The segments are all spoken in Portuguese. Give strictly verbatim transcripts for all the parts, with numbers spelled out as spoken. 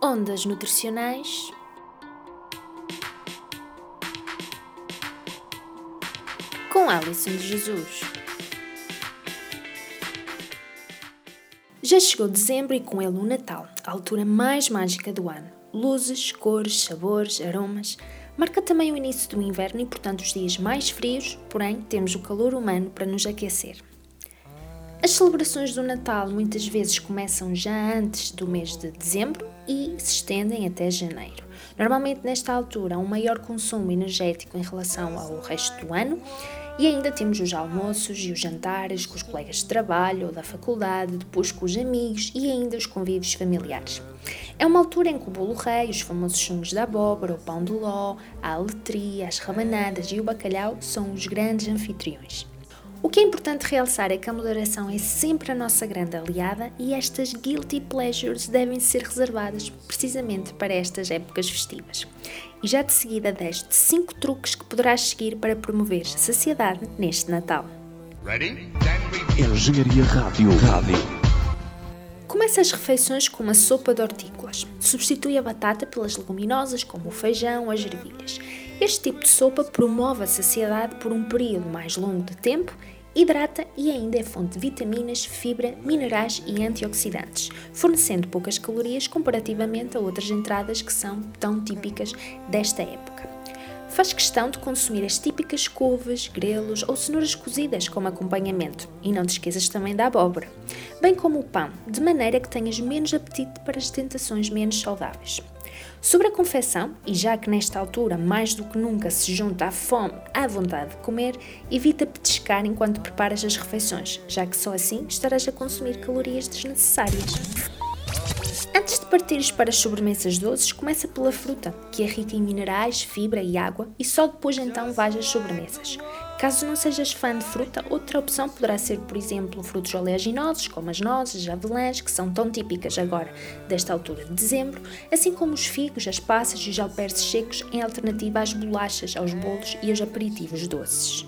Ondas Nutricionais. Com Alison de Jesus. Já chegou dezembro e com ele o Natal, a altura mais mágica do ano. Luzes, cores, sabores, aromas. Marca também o início do inverno e, portanto, os dias mais frios, porém, temos o calor humano para nos aquecer. As celebrações do Natal muitas vezes começam já antes do mês de dezembro e se estendem até janeiro. Normalmente nesta altura há um maior consumo energético em relação ao resto do ano e ainda temos os almoços e os jantares com os colegas de trabalho ou da faculdade, depois com os amigos e ainda os convívios familiares. É uma altura em que o bolo rei, os famosos chungos da abóbora, o pão de ló, a aletria, as rabanadas e o bacalhau são os grandes anfitriões. O que é importante realçar é que a moderação é sempre a nossa grande aliada e estas guilty pleasures devem ser reservadas precisamente para estas épocas festivas. E já de seguida deste cinco truques que poderás seguir para promover saciedade neste Natal. Ready? Engenharia Radio. Radio. Começa as refeições com uma sopa de hortícolas. Substitui a batata pelas leguminosas, como o feijão ou as ervilhas. Este tipo de sopa promove a saciedade por um período mais longo de tempo, hidrata e ainda é fonte de vitaminas, fibra, minerais e antioxidantes, fornecendo poucas calorias comparativamente a outras entradas que são tão típicas desta época. Faz questão de consumir as típicas couves, grelos ou cenouras cozidas como acompanhamento e não te esqueças também da abóbora, bem como o pão, de maneira que tenhas menos apetite para as tentações menos saudáveis. Sobre a confecção, e já que nesta altura mais do que nunca se junta à fome, à vontade de comer, evita petiscar enquanto preparas as refeições, já que só assim estarás a consumir calorias desnecessárias. Antes de partires para as sobremesas doces, começa pela fruta, que é rica em minerais, fibra e água, e só depois então vais às sobremesas. Caso não sejas fã de fruta, outra opção poderá ser, por exemplo, frutos oleaginosos, como as nozes, avelãs, que são tão típicas agora desta altura de dezembro, assim como os figos, as passas e os alperces secos, em alternativa às bolachas, aos bolos e aos aperitivos doces.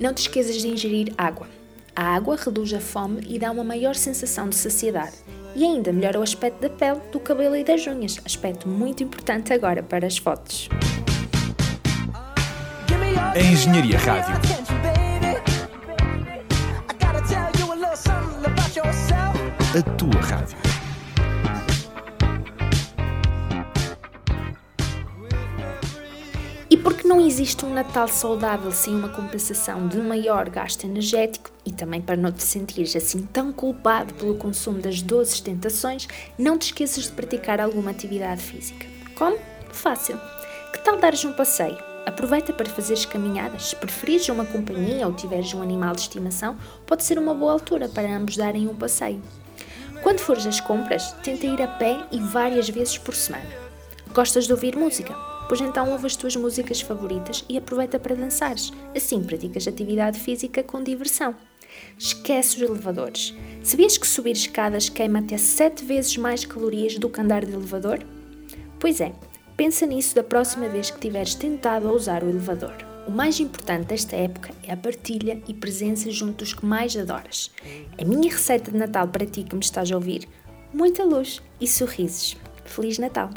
Não te esqueças de ingerir água. A água reduz a fome e dá uma maior sensação de saciedade. E ainda melhora o aspecto da pele, do cabelo e das unhas, aspecto muito importante agora para as fotos. Engenharia Rádio. A tua rádio. E porque não existe um Natal saudável sem uma compensação de maior gasto energético, e também para não te sentires assim tão culpado pelo consumo das doces tentações, não te esqueças de praticar alguma atividade física. Como? Fácil. Que tal dares um passeio? Aproveita para fazeres caminhadas. Se preferires uma companhia ou tiveres um animal de estimação, pode ser uma boa altura para ambos darem um passeio. Quando fores às compras, tenta ir a pé e várias vezes por semana. Gostas de ouvir música? Pois então ouve as tuas músicas favoritas e aproveita para dançares, assim praticas atividade física com diversão. Esquece os elevadores. Sabias que subir escadas queima até sete vezes mais calorias do que andar de elevador? Pois é, pensa nisso da próxima vez que tiveres tentado a usar o elevador. O mais importante desta época é a partilha e presença junto dos que mais adoras. A minha receita de Natal para ti que me estás a ouvir, muita luz e sorrisos. Feliz Natal!